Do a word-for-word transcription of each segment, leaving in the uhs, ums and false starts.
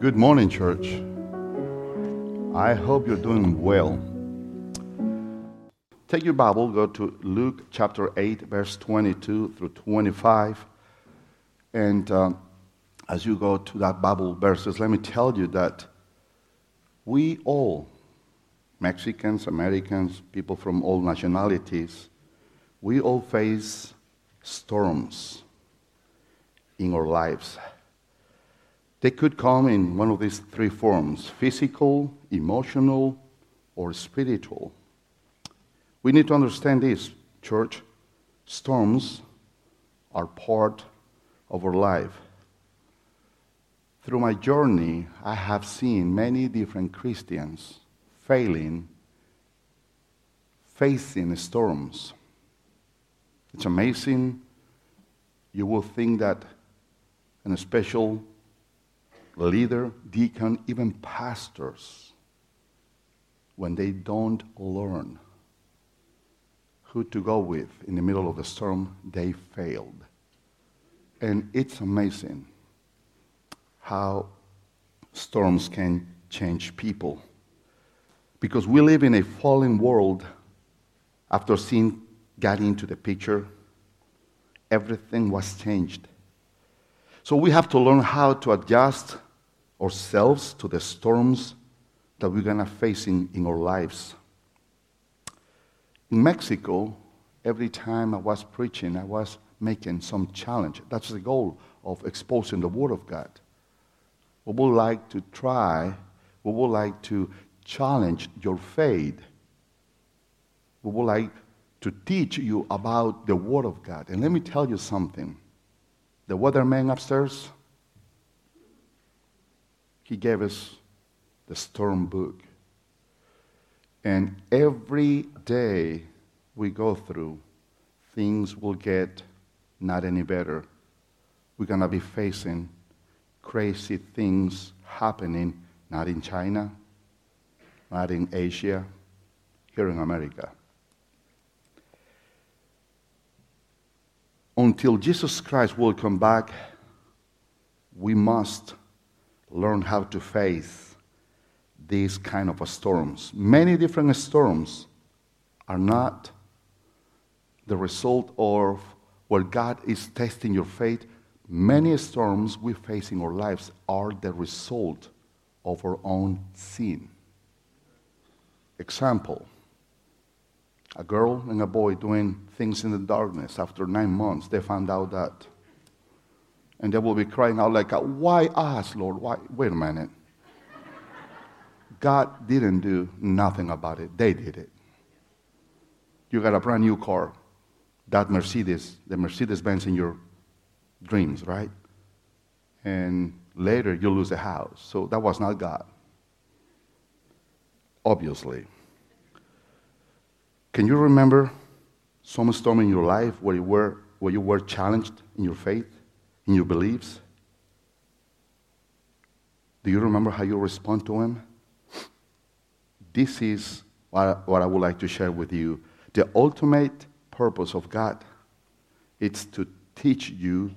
Good morning, church. I hope you're doing well. Take your Bible, go to Luke chapter eight, verse twenty-two through twenty-five. And um, as you go to that Bible verses, let me tell you that we all, Mexicans, Americans, people from all nationalities, we all face storms in our lives. They could come in one of these three forms: physical, emotional, or spiritual. We need to understand this, church. Storms are part of our life. Through my journey, I have seen many different Christians failing, facing storms. It's amazing. You will think that an special leader, deacon, even pastors, when they don't learn who to go with in the middle of the storm, they failed. And it's amazing how storms can change people. Because we live in a fallen world. After sin got into the picture, everything was changed. So we have to learn how to adjust ourselves to the storms that we're going to face in, in our lives. In Mexico, every time I was preaching, I was making some challenge. That's the goal of exposing the Word of God. We would like to try, we would like to challenge your faith. We would like to teach you about the Word of God. And let me tell you something. The weatherman upstairs, he gave us the storm book. And every day we go through, things will get not any better. We're going to be facing crazy things happening, not in China, not in Asia, here in America. Until Jesus Christ will come back, we must learn how to face these kind of storms. Many different storms are not the result of where God is testing your faith. Many storms we face in our lives are the result of our own sin. Example. A girl and a boy doing things in the darkness. After nine months, they found out that. And they will be crying out like, "Why us, Lord? Why?" Wait a minute. God didn't do nothing about it. They did it. You got a brand new car. That Mercedes, the Mercedes-Benz in your dreams, right? And later you lose a house. So that was not God. Obviously. Can you remember some storm in your life where you were where you were challenged in your faith, in your beliefs? Do you remember how you respond to him? This is what, what I would like to share with you. The ultimate purpose of God is to teach you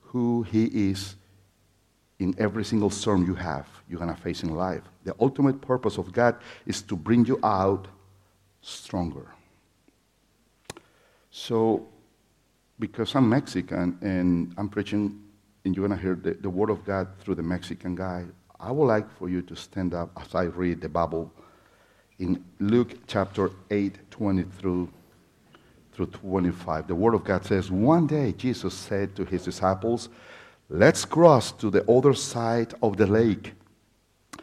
who he is in every single storm you have, you're going to face in life. The ultimate purpose of God is to bring you out stronger. So, because I'm Mexican and I'm preaching, and you're going to hear the, the Word of God through the Mexican guy, I would like for you to stand up as I read the Bible in Luke chapter eight, twenty through, through twenty-five. The Word of God says, "One day Jesus said to his disciples, 'Let's cross to the other side of the lake.'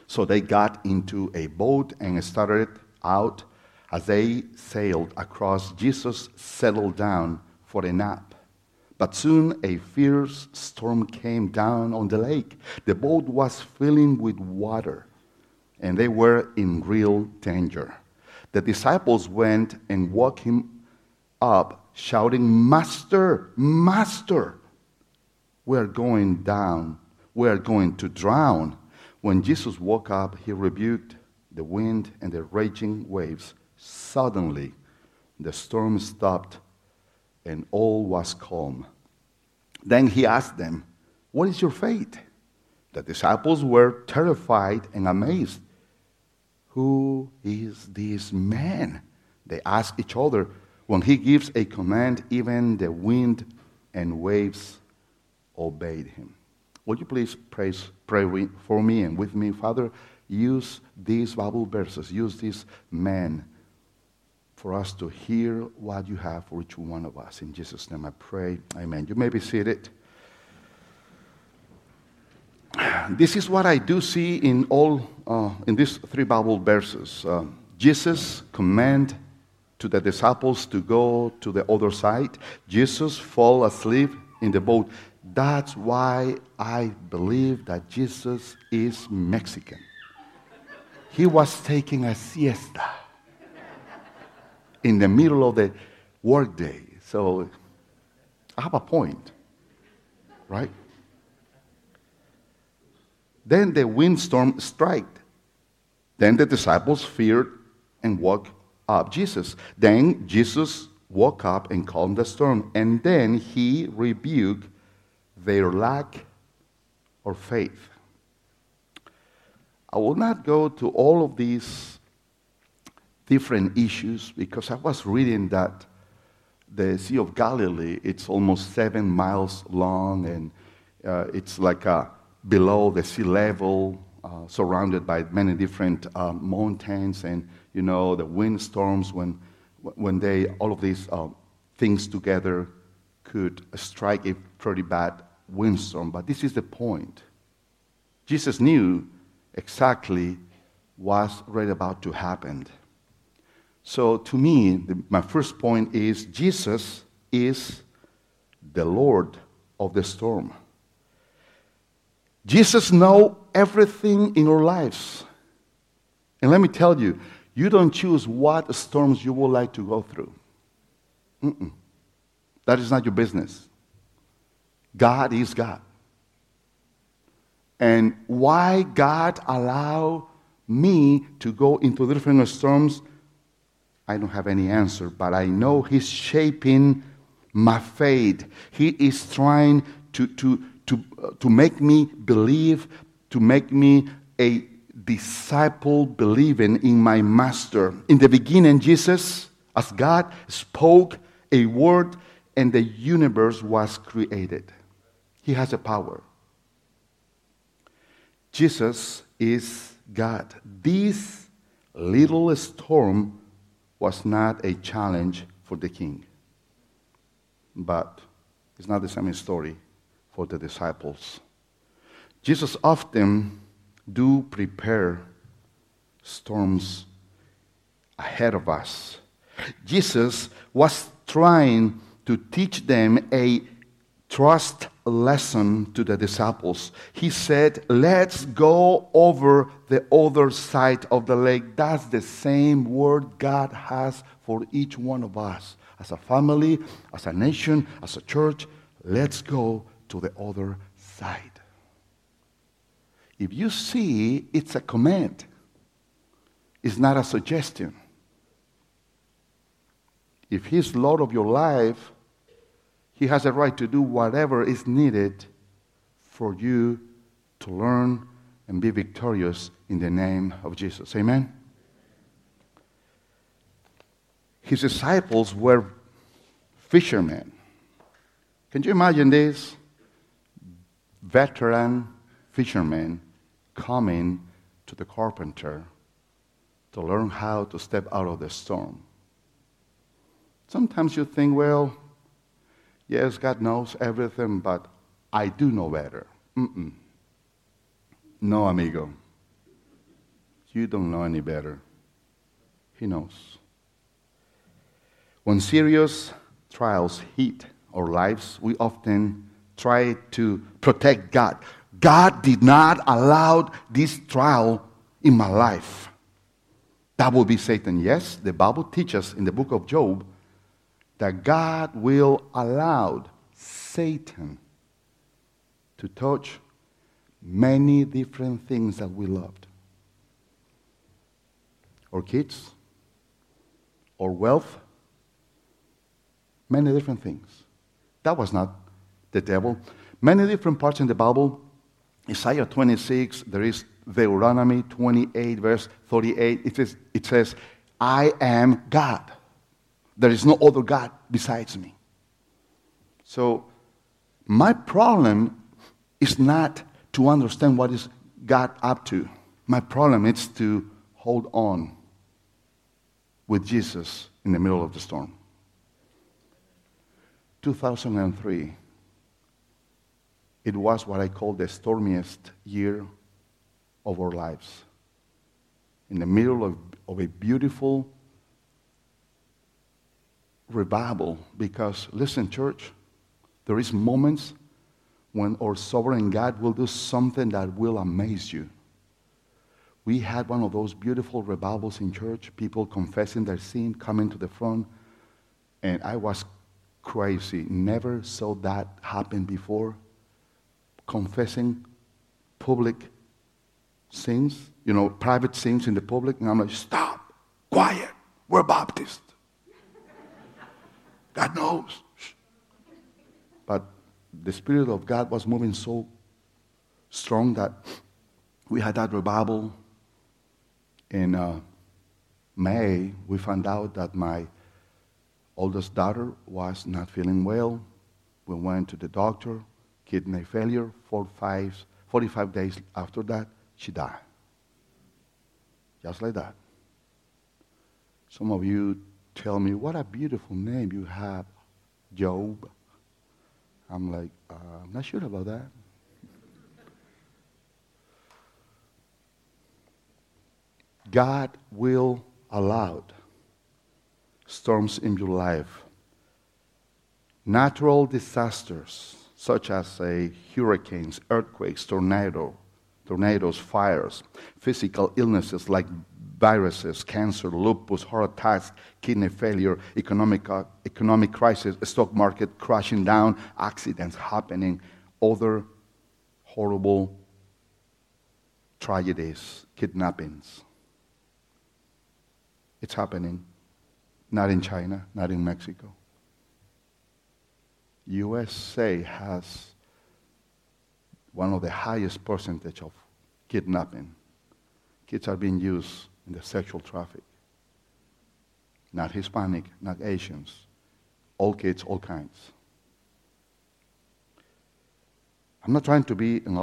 So they got into a boat and started out. As they sailed across, Jesus settled down for a nap. But soon a fierce storm came down on the lake. The boat was filling with water, and they were in real danger. The disciples went and woke him up, shouting, 'Master, Master, we are going down. We are going to drown.' When Jesus woke up, he rebuked the wind and the raging waves. Suddenly, the storm stopped, and all was calm. Then he asked them, 'What is your fate?' The disciples were terrified and amazed. Who is this man? They asked each other. When he gives a command, even the wind and waves obeyed him. Would you please praise, pray for me and with me? Father, use these Bible verses, use this man for us to hear what you have for each one of us. In Jesus' name I pray, amen. You may be seated. This is what I do see in all uh, in these three Bible verses. Uh, Jesus' command to the disciples to go to the other side. Jesus fall asleep in the boat. That's why I believe that Jesus is Mexican. He was taking a siesta in the middle of the workday. So I have a point, right? Then the windstorm struck. Then the disciples feared and woke up Jesus. Then Jesus woke up and calmed the storm. And then he rebuked their lack of faith. I will not go to all of these different issues because I was reading that the Sea of Galilee, it's almost seven miles long and uh, it's like a below the sea level, uh, surrounded by many different uh, mountains, and you know the windstorms when when they all of these uh, things together could strike a pretty bad windstorm. But this is the point. Jesus knew exactly what's right about to happen. So to me, the, my first point is Jesus is the Lord of the storm. Jesus knows everything in our lives. And let me tell you, you don't choose what storms you would like to go through. Mm-mm. That is not your business. God is God. And why God allow me to go into different storms, I don't have any answer, but I know He's shaping my fate. He is trying to... to To, uh, to make me believe, to make me a disciple believing in my master. In the beginning, Jesus, as God, spoke a word and the universe was created. He has a power. Jesus is God. This little storm was not a challenge for the king. But it's not the same story for the disciples. Jesus often do prepare storms ahead of us. Jesus was trying to teach them a trust lesson to the disciples. He said, let's go over the other side of the lake. That's the same word God has for each one of us. As a family, as a nation, as a church, let's go to the other side. If you see, it's a command. It's not a suggestion. If He's Lord of your life, He has a right to do whatever is needed for you to learn and be victorious in the name of Jesus. Amen? His disciples were fishermen. Can you imagine this? Veteran fishermen coming to the carpenter to learn how to step out of the storm. Sometimes you think, well, yes, God knows everything, but I do know better. Mm-mm. No, amigo. You don't know any better. He knows. When serious trials hit our lives, we often try to protect God. God did not allow this trial in my life. That would be Satan. Yes, the Bible teaches in the book of Job that God will allow Satan to touch many different things that we loved. Our kids, our wealth, many different things. That was not the devil. Many different parts in the Bible Isaiah twenty-six, there is Deuteronomy twenty-eight, verse thirty-eight. It says, it says, I am God. There is no other God besides me. So my problem is not to understand what is God up to. My problem is to hold on with Jesus in the middle of the storm. two thousand three, it was what I call the stormiest year of our lives. In the middle of, of a beautiful revival, because, listen, church, there is moments when our sovereign God will do something that will amaze you. We had one of those beautiful revivals in church, people confessing their sin, coming to the front, and I was crazy. Never saw that happen before. Confessing public sins, you know, private sins in the public, and I'm like, stop, quiet, we're Baptists. God knows. But the Spirit of God was moving so strong that we had that revival. In uh, May, we found out that my oldest daughter was not feeling well. We went to the doctor, kidney failure, four, five, forty-five days after that, she died. Just like that. Some of you tell me, what a beautiful name you have, Job. I'm like, uh, I'm not sure about that. God will allow storms in your life. Natural disasters such as uh, hurricanes, earthquakes, tornado, tornadoes, fires, physical illnesses like viruses, cancer, lupus, heart attacks, kidney failure, economic uh, economic crisis, stock market crashing down, accidents happening, other horrible tragedies, kidnappings. It's happening, not in China, not in Mexico. U S A has one of the highest percentage of kidnapping. Kids are being used in the sexual traffic. Not Hispanic, not Asians. All kids, all kinds. I'm not trying to be an,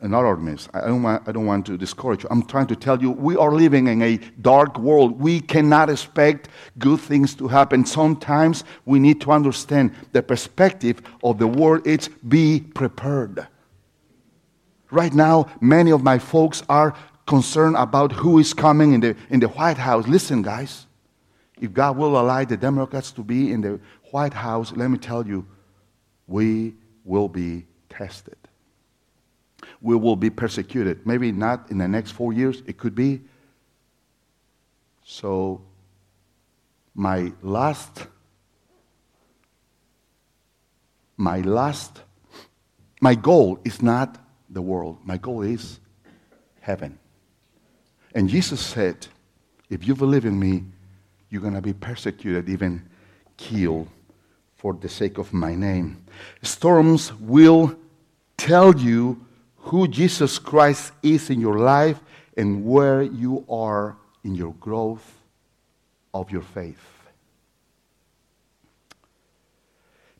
an alarmist. I don't, want, I don't want to discourage you. I'm trying to tell you, we are living in a dark world. We cannot expect good things to happen. Sometimes we need to understand the perspective of the world. It's be prepared. Right now, many of my folks are concern about who is coming in the in the White House. Listen, guys, if God will allow the Democrats to be in the White House, let me tell you, we will be tested. We will be persecuted. Maybe not in the next four years. It could be. So, my last, my last, my goal is not the world. My goal is heaven. And Jesus said, if you believe in me, you're going to be persecuted, even killed for the sake of my name. Storms will tell you who Jesus Christ is in your life and where you are in your growth of your faith.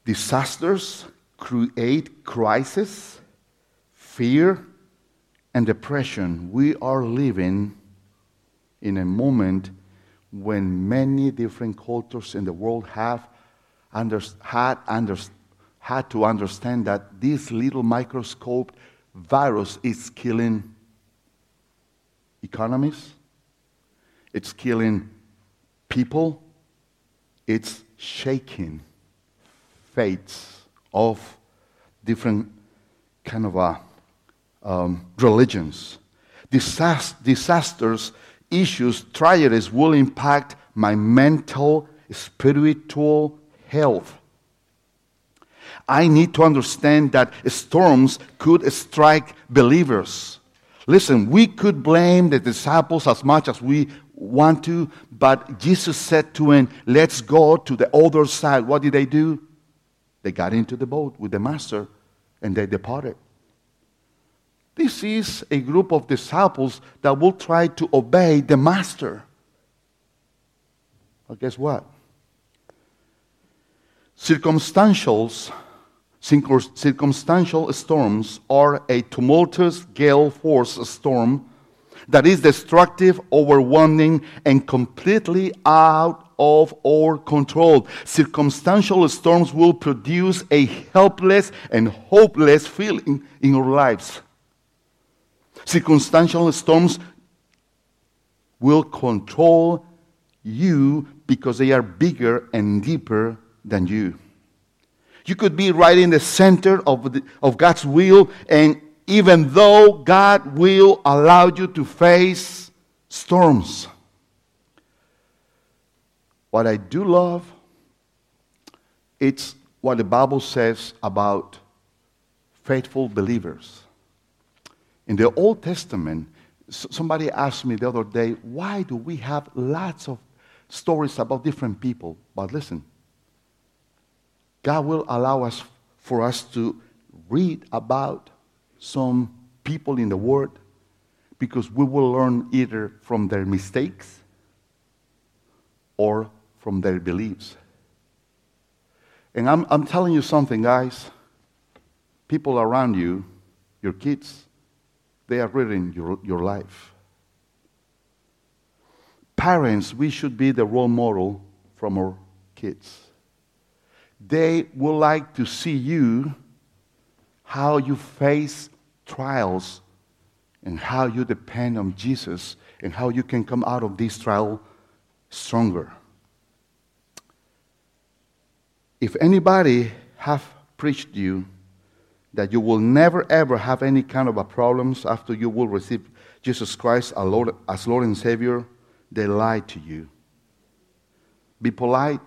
Disasters create crisis, fear, and depression. We are living in a moment when many different cultures in the world have under, had, under, had to understand that this little microscope virus is killing economies, it's killing people, it's shaking faiths of different kind of a, um, religions. Disast- disasters issues, tragedies will impact my mental, spiritual health. I need to understand that storms could strike believers. Listen, we could blame the disciples as much as we want to, but Jesus said to them, let's go to the other side. What did they do? They got into the boat with the master and they departed. This is a group of disciples that will try to obey the master. But guess what? Circumstantials, circumstantial storms are a tumultuous gale force storm that is destructive, overwhelming, and completely out of our control. Circumstantial storms will produce a helpless and hopeless feeling in our lives. Circumstantial storms will control you because they are bigger and deeper than you. You could be right in the center of, the, of God's will, and even though God will allow you to face storms. What I do love, it's what the Bible says about faithful believers. In the Old Testament, somebody asked me the other day, why do we have lots of stories about different people? But listen, God will allow us for us to read about some people in the world because we will learn either from their mistakes or from their beliefs. And I'm, I'm telling you something, guys. People around you, your kids, they are reading your, your life. Parents, we should be the role model from our kids. They would like to see you, how you face trials, and how you depend on Jesus, and how you can come out of this trial stronger. If anybody have preached you that you will never ever have any kind of a problems after you will receive Jesus Christ as Lord, as Lord and Savior, they lie to you. Be polite,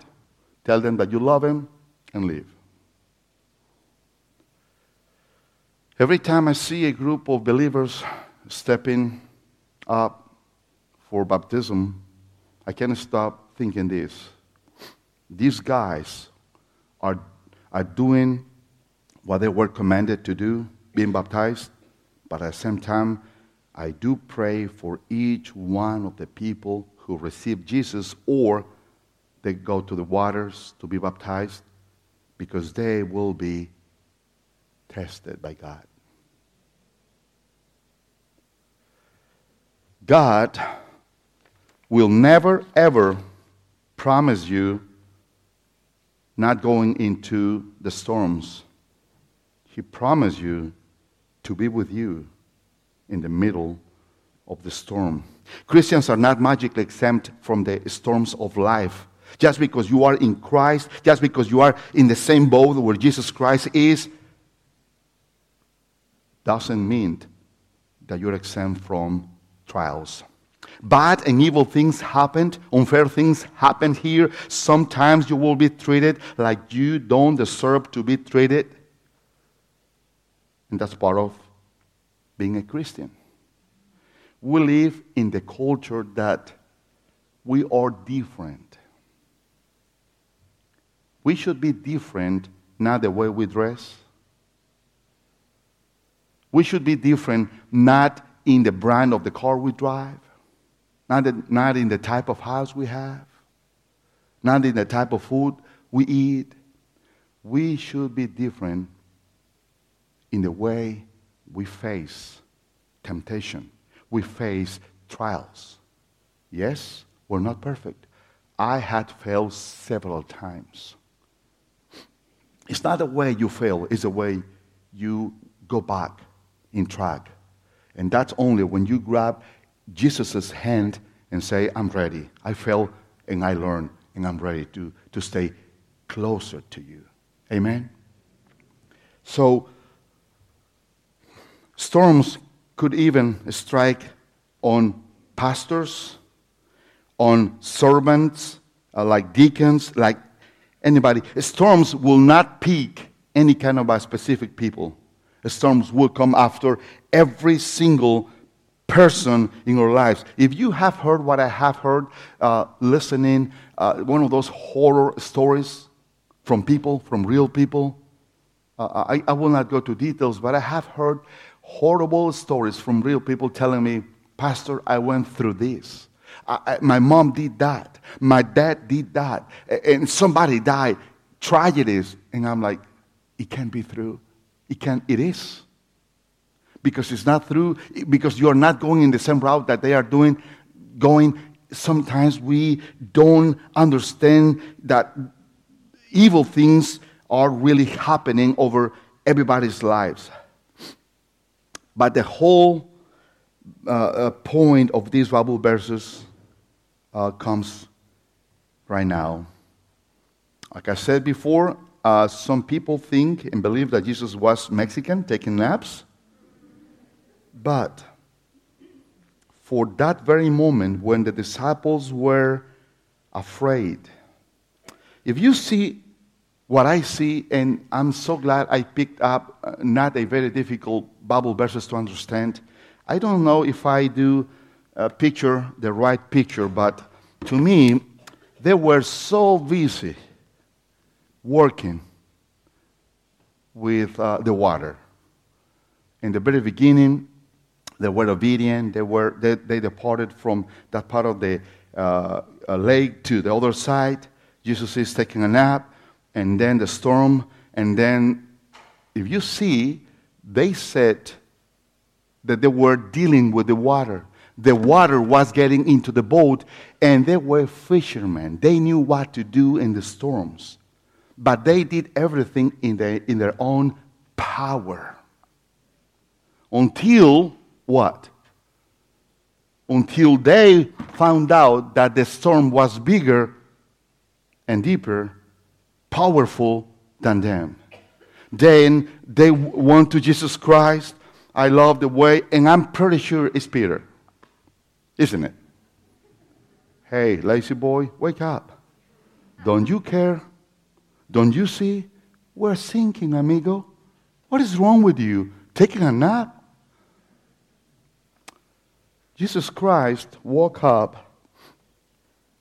tell them that you love Him, and leave. Every time I see a group of believers stepping up for baptism, I can't stop thinking this. These guys are, are doing what they were commanded to do, being baptized, but at the same time, I do pray for each one of the people who receive Jesus or they go to the waters to be baptized because they will be tested by God. God will never, ever promise you not going into the storms. He promised you to be with you in the middle of the storm. Christians are not magically exempt from the storms of life. Just because you are in Christ, just because you are in the same boat where Jesus Christ is, doesn't mean that you're exempt from trials. Bad and evil things happened, unfair things happened here. Sometimes you will be treated like you don't deserve to be treated. And that's part of being a Christian. We live in the culture that we are different. We should be different, not the way we dress. We should be different, not in the brand of the car we drive. Not, that, not in the type of house we have. Not in the type of food we eat. We should be different in the way we face temptation. We face trials. Yes, we're not perfect. I had failed several times. It's not the way you fail. It's the way you go back in track. And that's only when you grab Jesus' hand and say, I'm ready. I fell and I learned and I'm ready to, to stay closer to you. Amen? So, storms could even strike on pastors, on servants, uh, like deacons, like anybody. Storms will not pick any kind of a specific people. Storms will come after every single person in your lives. If you have heard what I have heard, uh, listening, uh, one of those horror stories from people, from real people, uh, I, I will not go to details, but I have heard horrible stories from real people telling me, Pastor, I went through this. I, I, my mom did that. My dad did that. And somebody died. Tragedies. And I'm like, it can't be true. It can't. It is. Because it's not through. Because you're not going in the same route that they are doing. Going. Sometimes we don't understand that evil things are really happening over everybody's lives. But the whole uh, point of these Bible verses uh, comes right now. Like I said before, uh, some people think and believe that Jesus was Mexican, taking naps. But for that very moment when the disciples were afraid, if you see what I see, and I'm so glad I picked up uh, not a very difficult Bible verses to understand. I don't know if I do uh, picture the right picture, but to me, they were so busy working with uh, the water. In the very beginning, they were obedient. They were they, they departed from that part of the uh, lake to the other side. Jesus is taking a nap. And then the storm, and then if you see, they said that they were dealing with the water. The water was getting into the boat, and they were fishermen. They knew what to do in the storms. But they did everything in their, in their own power. Until what? Until they found out that the storm was bigger and deeper, powerful than them. Then they went to Jesus Christ. I love the way, and I'm pretty sure it's Peter, isn't it? Hey, lazy boy, wake up. Don't you care? Don't you see? We're sinking, amigo. What is wrong with you? Taking a nap? Jesus Christ woke up.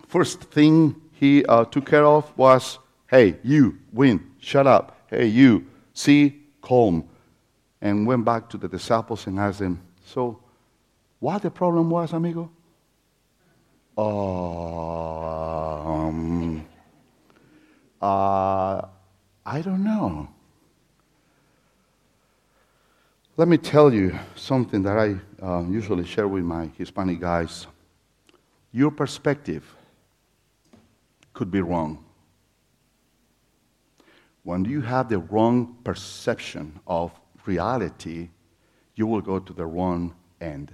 First thing he uh, took care of was, hey, you, win, shut up. Hey, you, see, calm. And went back to the disciples and asked them, so, what the problem was, amigo? Um, uh, I don't know. Let me tell you something that I uh, usually share with my Hispanic guys. Your perspective could be wrong. When you have the wrong perception of reality, you will go to the wrong end.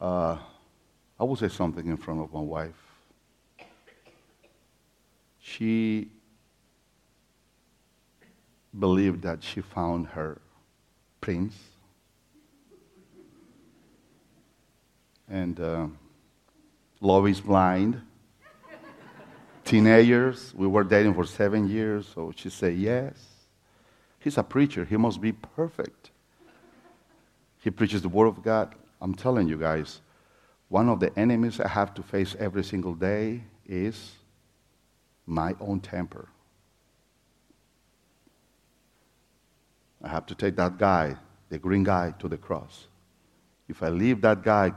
Uh, I will say something in front of my wife. She believed that she found her prince. And uh, love is blind. Teenagers, we were dating for seven years, so she said, yes. He's a preacher. He must be perfect. He preaches the Word of God. I'm telling you guys, one of the enemies I have to face every single day is my own temper. I have to take that guy, the green guy, to the cross. If I leave that guy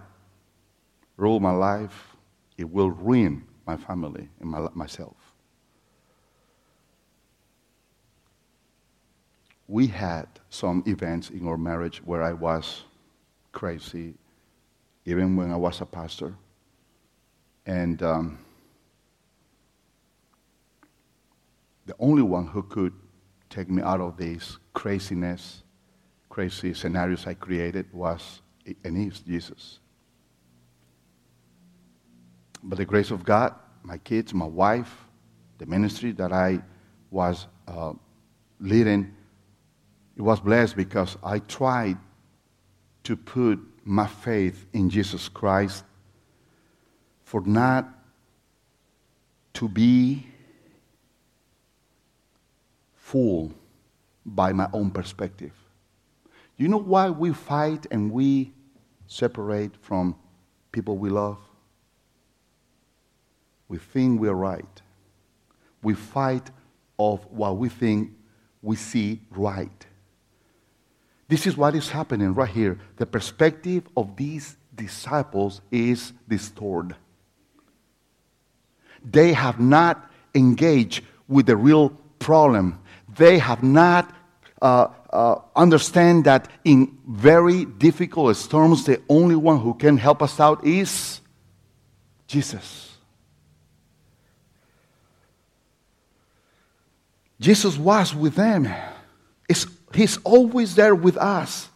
rule my life, it will ruin my family, and my, myself. We had some events in our marriage where I was crazy, even when I was a pastor. And um, the only one who could take me out of these craziness, crazy scenarios I created was, and is, Jesus. By the grace of God, my kids, my wife, the ministry that I was uh, leading, it was blessed because I tried to put my faith in Jesus Christ for not to be fooled by my own perspective. You know why we fight and we separate from people we love? We think we're right. We fight of what we think we see right. This is what is happening right here. The perspective of these disciples is distorted. They have not engaged with the real problem. They have not uh, uh, understand that in very difficult storms, the only one who can help us out is Jesus. Jesus was with them. It's, he's always there with us.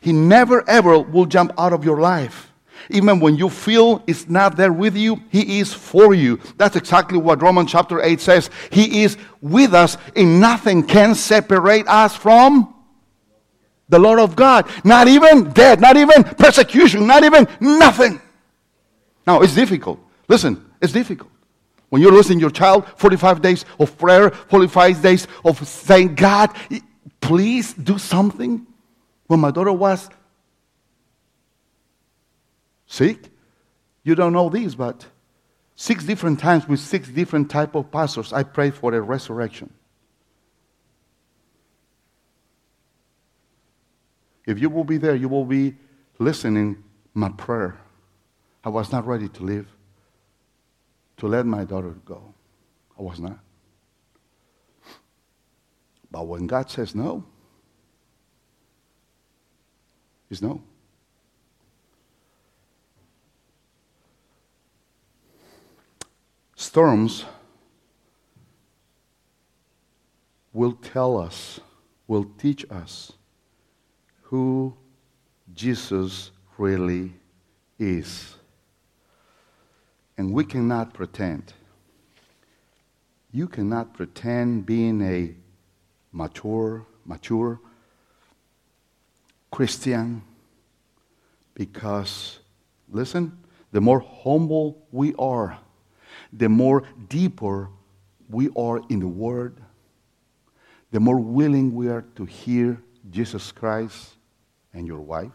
He never ever will jump out of your life. Even when you feel it's not there with you, he is for you. That's exactly what Romans chapter eight says. He is with us, and nothing can separate us from the love of God. Not even death, not even persecution, not even nothing. Now, it's difficult. Listen, it's difficult. When you're losing your child, forty-five days of prayer, forty-five days of saying, God, please do something. When my daughter was sick, you don't know this, but six different times with six different type of pastors, I prayed for a resurrection. If you will be there, you will be listening my prayer. I was not ready to live. To let my daughter go. I was not. But when God says no, it's no. Storms will tell us, will teach us who Jesus really is. And we cannot pretend. You cannot pretend being a mature, mature Christian, because, listen, the more humble we are, the more deeper we are in the Word, the more willing we are to hear Jesus Christ and your wife.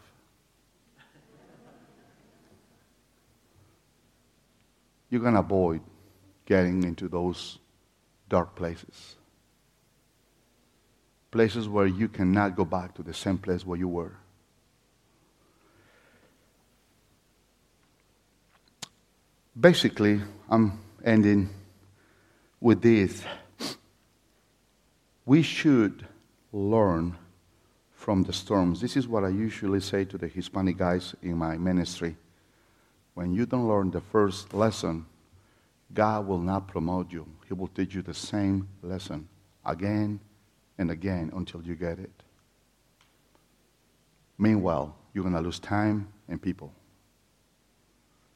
You're going to avoid getting into those dark places. Places where you cannot go back to the same place where you were. Basically, I'm ending with this. We should learn from the storms. This is what I usually say to the Hispanic guys in my ministry. When you don't learn the first lesson, God will not promote you. He will teach you the same lesson again and again until you get it. Meanwhile, you're going to lose time and people.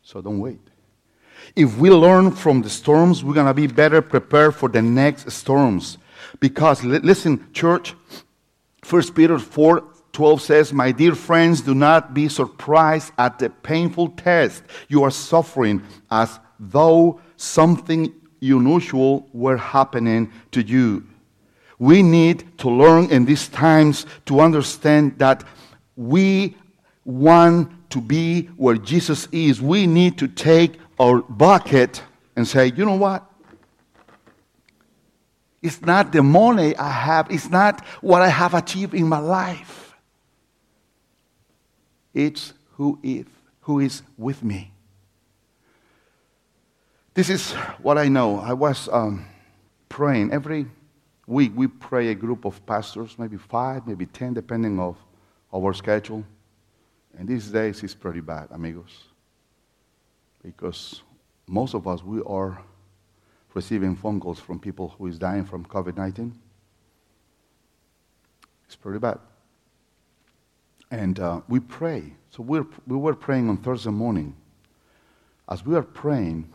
So don't wait. If we learn from the storms, we're going to be better prepared for the next storms. Because, listen, church, First Peter four twelve says, my dear friends, do not be surprised at the painful test you are suffering, as though something unusual were happening to you. We need to learn in these times to understand that we want to be where Jesus is. We need to take our bucket and say, you know what? It's not the money I have. It's not what I have achieved in my life. It's who is, who is with me. This is what I know. I was um, praying. Every week we pray a group of pastors, maybe five, maybe ten, depending on our schedule. And these days it's pretty bad, amigos. Because most of us, we are receiving phone calls from people who is dying from covid nineteen. It's pretty bad. And uh, we pray. So we're, we were praying on Thursday morning. As we were praying,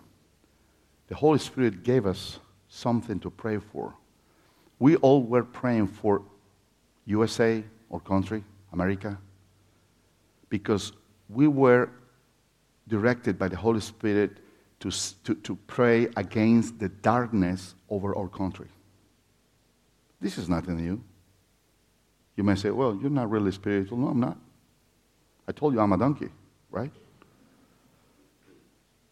the Holy Spirit gave us something to pray for. We all were praying for U S A, or country, America, because we were directed by the Holy Spirit to, to, to pray against the darkness over our country. This is nothing new. You may say, well, you're not really spiritual. No, I'm not. I told you I'm a donkey, right?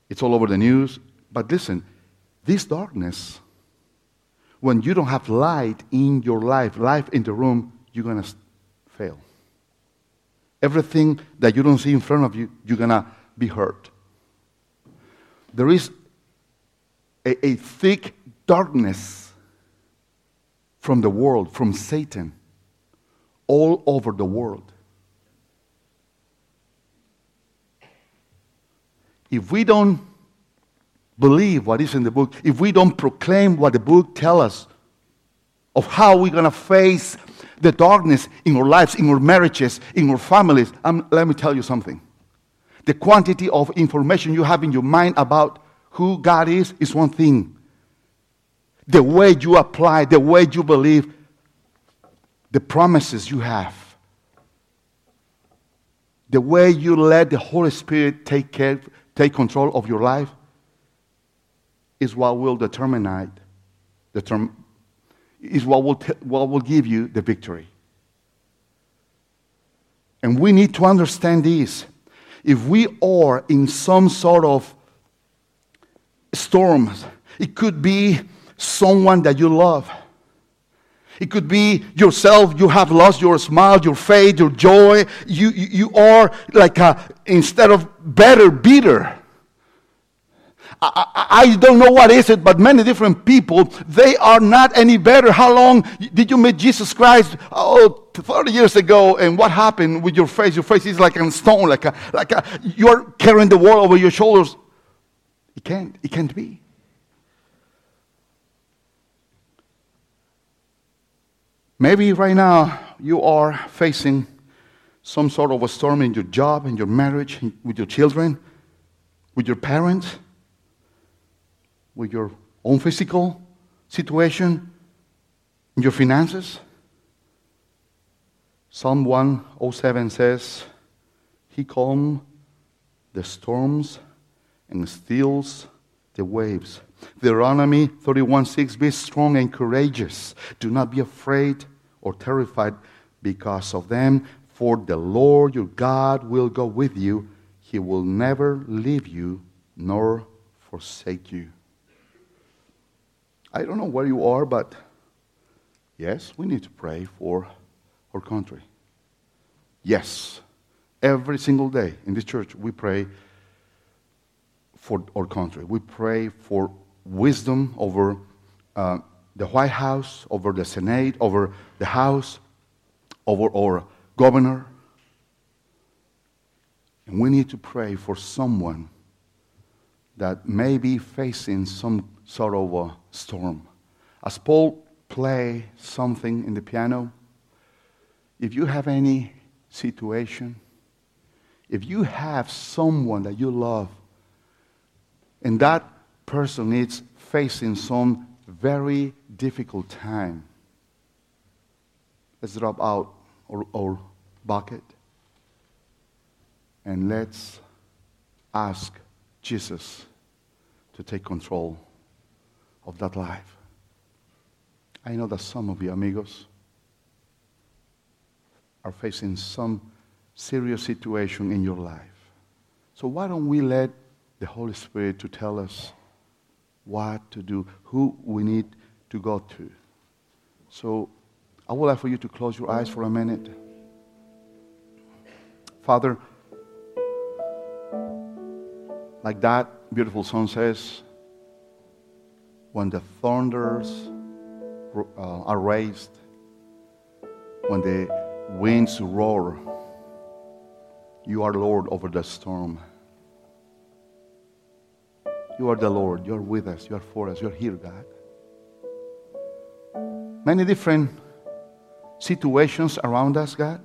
It's all over the news. But listen, this darkness when you don't have light in your life, life in the room, you're going to fail. Everything that you don't see in front of you, you're going to be hurt. There is a, a thick darkness from the world, from Satan, all over the world. If we don't believe what is in the book, if we don't proclaim what the book tells us of how we're going to face the darkness in our lives, in our marriages, in our families, um, let me tell you something. The quantity of information you have in your mind about who God is is one thing. The way you apply, the way you believe, the promises you have, the way you let the Holy Spirit take care, take control of your life, is what will determine the term, is what will t- what will give you the victory. And we need to understand this. If we are in some sort of storm, it could be someone that you love. It could be yourself. You have lost your smile, your faith, your joy. You you, you are like a, instead of better, bitter. I, I don't know what is it, but many different people, they are not any better. How long did you meet Jesus Christ? Oh, thirty years ago, and what happened with your face? Your face is like a stone, like a, like a, you're carrying the world over your shoulders. It can't, it can't be. Maybe right now you are facing some sort of a storm in your job, in your marriage, with your children, with your parents, with your own physical situation, in your finances. Psalm one oh seven says, He calms the storms and stills the waves. Deuteronomy thirty-one six, Be strong and courageous. Do not be afraid or terrified because of them, for the Lord your God will go with you. He will never leave you nor forsake you. I don't know where you are, but yes, we need to pray for our country. Yes, every single day in this church, we pray for our country. We pray for wisdom over uh, the White House, over the Senate, over the House, over our governor. And we need to pray for someone that may be facing some sort of a storm. As Paul plays something in the piano, if you have any situation, if you have someone that you love, and that person is facing some very difficult time, let's drop out our, our bucket and let's ask Jesus to take control of that life. I know that some of you, amigos, are facing some serious situation in your life. So why don't we let the Holy Spirit to tell us what to do, who we need to go to. So I would like for you to close your eyes for a minute. Father, like that beautiful song says, when the thunders are raised, when the winds roar, you are Lord over the storm. You are the Lord. You are with us. You are for us. You are here, God. Many different situations around us, God.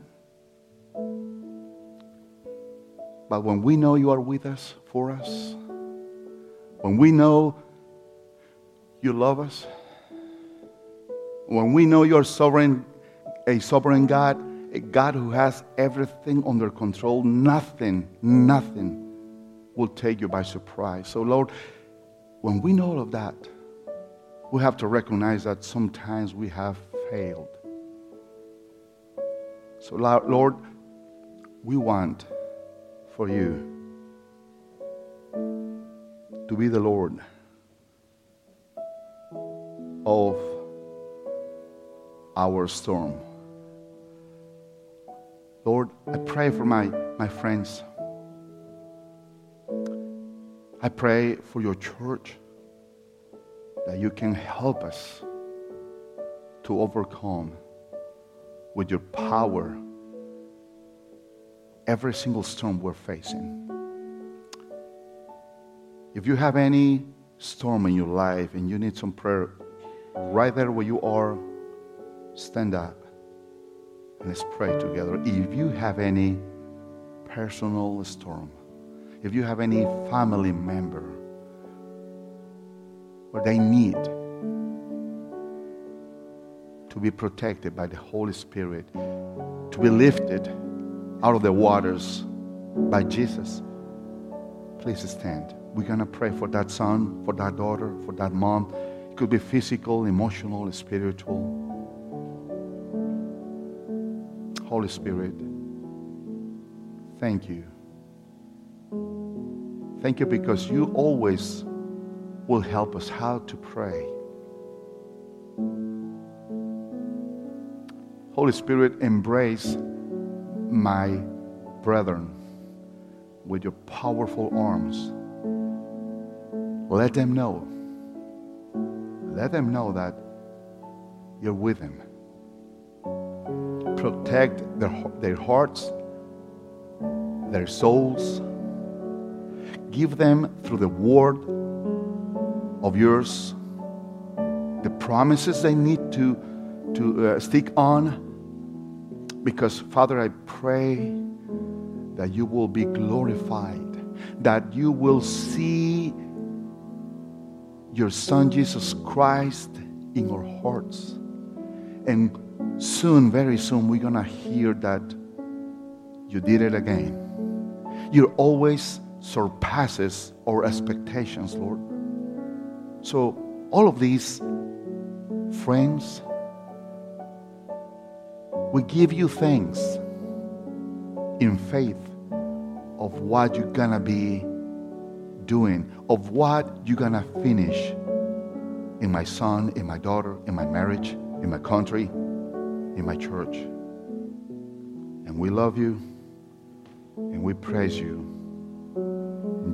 But when we know you are with us, for us, when we know you love us, when we know you are sovereign, a sovereign God, a God who has everything under control, nothing, nothing will take you by surprise. So, Lord, when we know all of that, we have to recognize that sometimes we have failed. So, Lord, we want for you to be the Lord of our storm. Lord, I pray for my, my friends. I pray for your church that you can help us to overcome with your power every single storm we're facing. If you have any storm in your life and you need some prayer, right there where you are, stand up and let's pray together. If you have any personal storm, if you have any family member where they need to be protected by the Holy Spirit, to be lifted out of the waters by Jesus, please stand. We're going to pray for that son, for that daughter, for that mom. It could be physical, emotional, spiritual. Holy Spirit, thank you. Thank you because you always will help us how to pray. Holy Spirit, embrace my brethren with your powerful arms. Let them know. Let them know that you're with them. Protect their, their hearts, their souls. Give them through the word of yours the promises they need to, to uh, stick on. Because, Father, I pray that you will be glorified, that you will see your Son, Jesus Christ, in our hearts. And soon, very soon, we're going to hear that you did it again. You always surpasses our expectations, Lord. So all of these friends, we give you thanks in faith of what you're going to be doing, of what you're going to finish in my son, in my daughter, in my marriage, in my country, in my church. And we love you and we praise you. In